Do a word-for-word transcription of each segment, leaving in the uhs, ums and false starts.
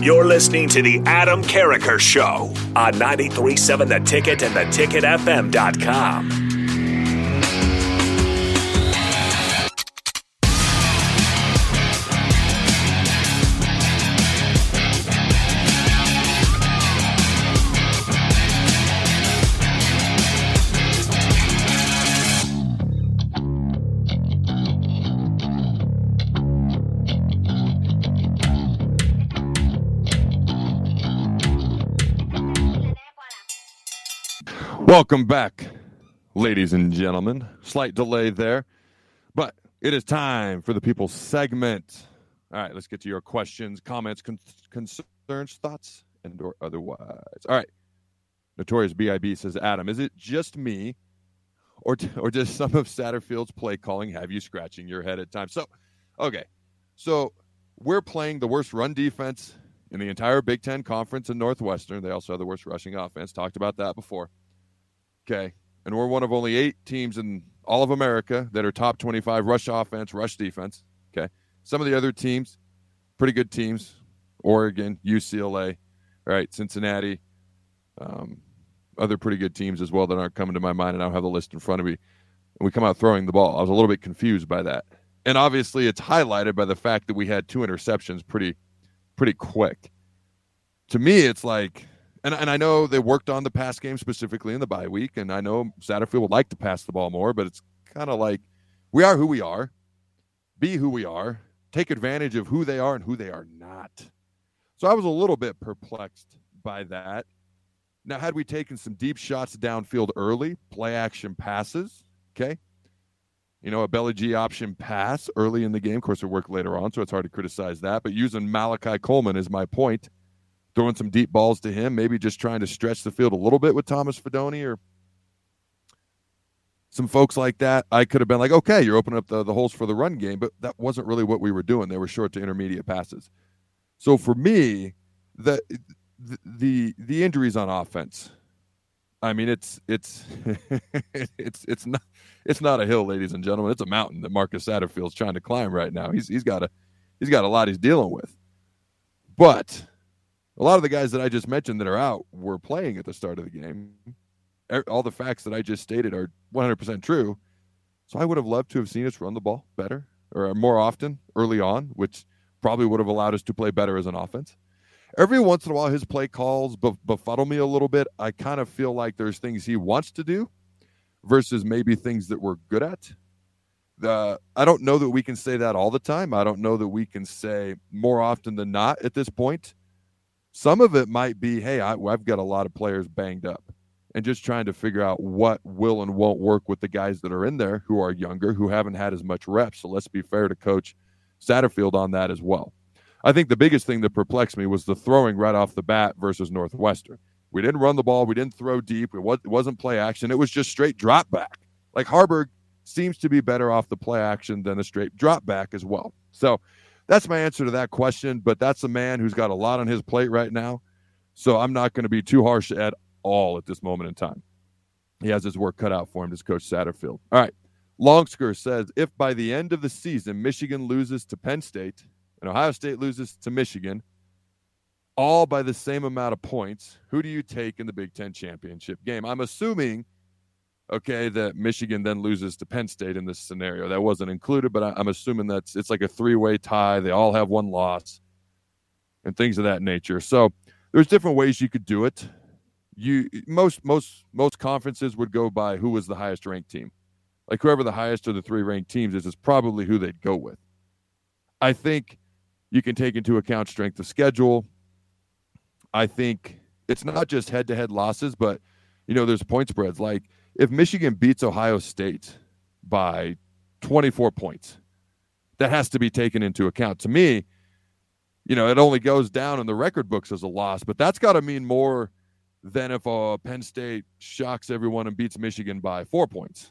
You're listening to The Adam Carriker Show on ninety-three point seven The Ticket and the ticket f m dot com. Welcome back, ladies and gentlemen. Slight delay there, but it is time for the People's segment. All right, let's get to your questions, comments, con- concerns, thoughts, and or otherwise. All right, Notorious B I B says, Adam, is it just me, or t- or does some of Satterfield's play calling have you scratching your head at times? So, okay, so we're playing the worst run defense in the entire Big Ten Conference in Northwestern. They also have the worst rushing offense. Talked about that before. Okay, and we're one of only eight teams in all of America that are top twenty-five rush offense, rush defense. Okay, some of the other teams, pretty good teams, Oregon, U C L A, all right, Cincinnati, um, other pretty good teams as well that aren't coming to my mind, and I don't have the list in front of me. And we come out throwing the ball. I was a little bit confused by that. And obviously it's highlighted by the fact that we had two interceptions pretty pretty quick. To me, it's like... And, and I know they worked on the pass game specifically in the bye week, and I know Satterfield would like to pass the ball more, but it's kind of like we are who we are, be who we are, take advantage of who they are and who they are not. So I was a little bit perplexed by that. Now, had we taken some deep shots downfield early, play action passes, okay, you know, a belly G option pass early in the game. Of course, it worked later on, so it's hard to criticize that, but using Malachi Coleman is my point. Throwing some deep balls to him, maybe just trying to stretch the field a little bit with Thomas Fedoni or some folks like that. I could have been like, okay, you're opening up the, the holes for the run game, but that wasn't really what we were doing. They were short to intermediate passes. So for me, the the the, the injuries on offense, I mean, it's it's it's it's not it's not a hill, ladies and gentlemen. It's a mountain that Marcus Satterfield's trying to climb right now. He's he's got a he's got a lot he's dealing with, but. A lot of the guys that I just mentioned that are out were playing at the start of the game. All the facts that I just stated are one hundred percent true. So I would have loved to have seen us run the ball better or more often early on, which probably would have allowed us to play better as an offense. Every once in a while, his play calls befuddle me a little bit. I kind of feel like there's things he wants to do versus maybe things that we're good at. The, I don't know that we can say that all the time. I don't know that we can say more often than not at this point. Some of it might be, hey, I, I've got a lot of players banged up and just trying to figure out what will and won't work with the guys that are in there who are younger, who haven't had as much reps. So let's be fair to Coach Satterfield on that as well. I think the biggest thing that perplexed me was the throwing right off the bat versus Northwestern. We didn't run the ball. We didn't throw deep. It, was, it wasn't play action. It was just straight drop back. Like Harburg seems to be better off the play action than the straight drop back as well. So that's my answer to that question, but that's a man who's got a lot on his plate right now, so I'm not going to be too harsh at all at this moment in time. He has his work cut out for him, this Coach Satterfield. All right, Longsker says, if by the end of the season Michigan loses to Penn State and Ohio State loses to Michigan, all by the same amount of points, who do you take in the Big Ten championship game? I'm assuming, okay, that Michigan then loses to Penn State in this scenario. That wasn't included, but I, I'm assuming that's it's like a three-way tie. They all have one loss and things of that nature. So there's different ways you could do it. You most most most conferences would go by who was the highest ranked team. Like whoever the highest of the three ranked teams is is probably who they'd go with. I think you can take into account strength of schedule. I think it's not just head-to-head losses, but you know, there's point spreads. Like if Michigan beats Ohio State by twenty-four points, that has to be taken into account. To me, you know, it only goes down in the record books as a loss. But that's got to mean more than if uh, Penn State shocks everyone and beats Michigan by four points.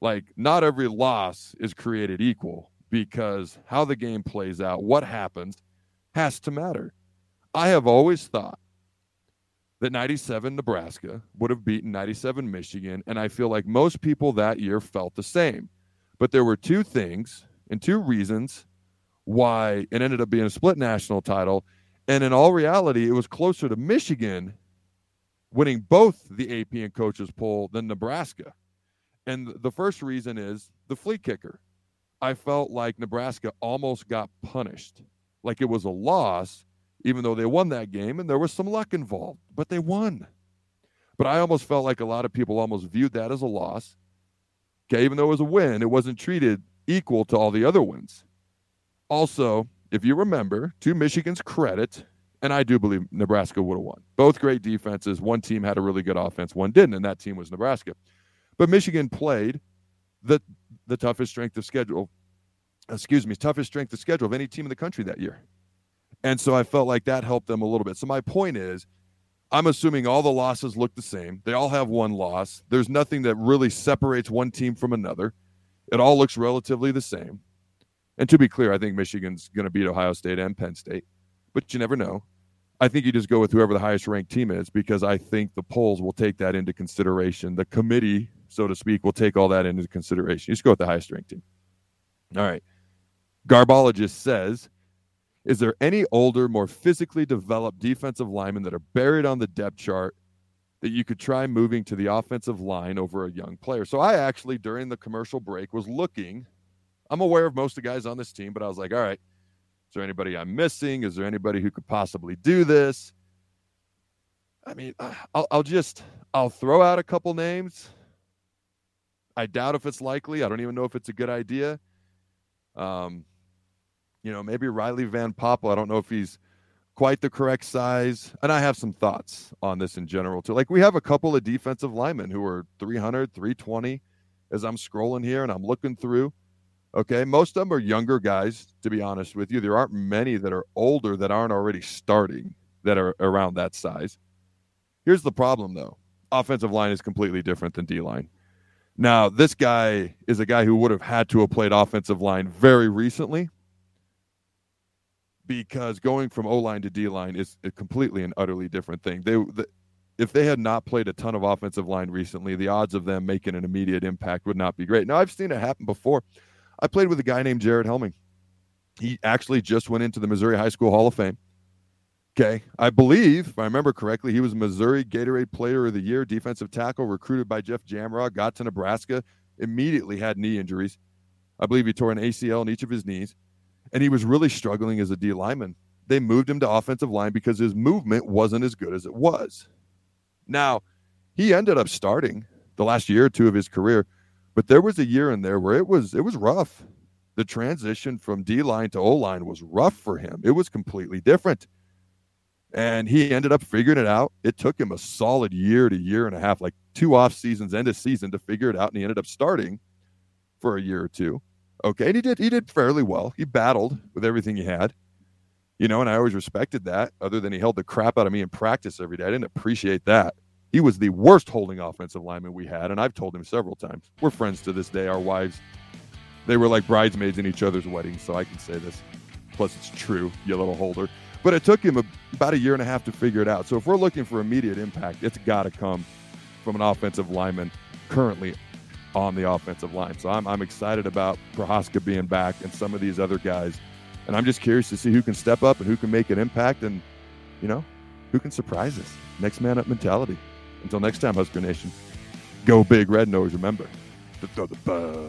Like, not every loss is created equal, because how the game plays out, what happens, has to matter. I have always thought that ninety-seven Nebraska would have beaten ninety-seven Michigan, and I feel like most people that year felt the same. But there were two things and two reasons why it ended up being a split national title, and in all reality, it was closer to Michigan winning both the A P and coaches poll than Nebraska. And the first reason is the flea kicker. I felt like Nebraska almost got punished. Like, it was a loss, even though they won that game, and there was some luck involved, but they won. But I almost felt like a lot of people almost viewed that as a loss. Okay, even though it was a win, it wasn't treated equal to all the other wins. Also, if you remember, to Michigan's credit, and I do believe Nebraska would have won. Both great defenses. One team had a really good offense, one didn't, and that team was Nebraska. But Michigan played the the toughest strength of schedule, excuse me, toughest strength of schedule of any team in the country that year. And so I felt like that helped them a little bit. So my point is, I'm assuming all the losses look the same. They all have one loss. There's nothing that really separates one team from another. It all looks relatively the same. And to be clear, I think Michigan's going to beat Ohio State and Penn State, but you never know. I think you just go with whoever the highest ranked team is, because I think the polls will take that into consideration. The committee, so to speak, will take all that into consideration. You just go with the highest ranked team. All right. Garbologist says, is there any older, more physically developed defensive linemen that are buried on the depth chart that you could try moving to the offensive line over a young player? So I actually, during the commercial break, was looking. I'm aware of most of the guys on this team, but I was like, all right, is there anybody I'm missing? Is there anybody who could possibly do this? I mean, I'll, I'll just, I'll throw out a couple names. I doubt if it's likely. I don't even know if it's a good idea. Um, you know, maybe Riley Van Poppel. I don't know if he's quite the correct size. And I have some thoughts on this in general too. Like, we have a couple of defensive linemen who are three hundred, three twenty as I'm scrolling here and I'm looking through. Okay, most of them are younger guys, to be honest with you. There aren't many that are older that aren't already starting that are around that size. Here's the problem, though. Offensive line is completely different than D-line. Now, this guy is a guy who would have had to have played offensive line very recently, because going from O-line to D-line is a completely and utterly different thing. They, the, if they had not played a ton of offensive line recently, the odds of them making an immediate impact would not be great. Now, I've seen it happen before. I played with a guy named Jared Helming. He actually just went into the Missouri High School Hall of Fame. Okay. I believe, if I remember correctly, he was Missouri Gatorade Player of the Year, defensive tackle, recruited by Jeff Jamrock, got to Nebraska, immediately had knee injuries. I believe he tore an A C L in each of his knees, and he was really struggling as a D lineman. They moved him to offensive line because his movement wasn't as good as it was. Now, he ended up starting the last year or two of his career. But there was a year in there where it was it was rough. The transition from D-line to O-line was rough for him. It was completely different. And he ended up figuring it out. It took him a solid year to year and a half, like two off seasons, end of season, to figure it out. And he ended up starting for a year or two. Okay, and he did he did fairly well. He battled with everything he had. You know, and I always respected that, other than he held the crap out of me in practice every day. I didn't appreciate that. He was the worst holding offensive lineman we had, and I've told him several times. We're friends to this day. Our wives, they were like bridesmaids in each other's weddings, so I can say this. Plus, it's true, you little holder. But it took him a, about a year and a half to figure it out. So if we're looking for immediate impact, it's got to come from an offensive lineman currently on the offensive line. So I'm I'm excited about Prochaska being back and some of these other guys. And I'm just curious to see who can step up and who can make an impact and, you know, who can surprise us. Next man up mentality. Until next time, Husker Nation, go big red and always remember to throw the ball.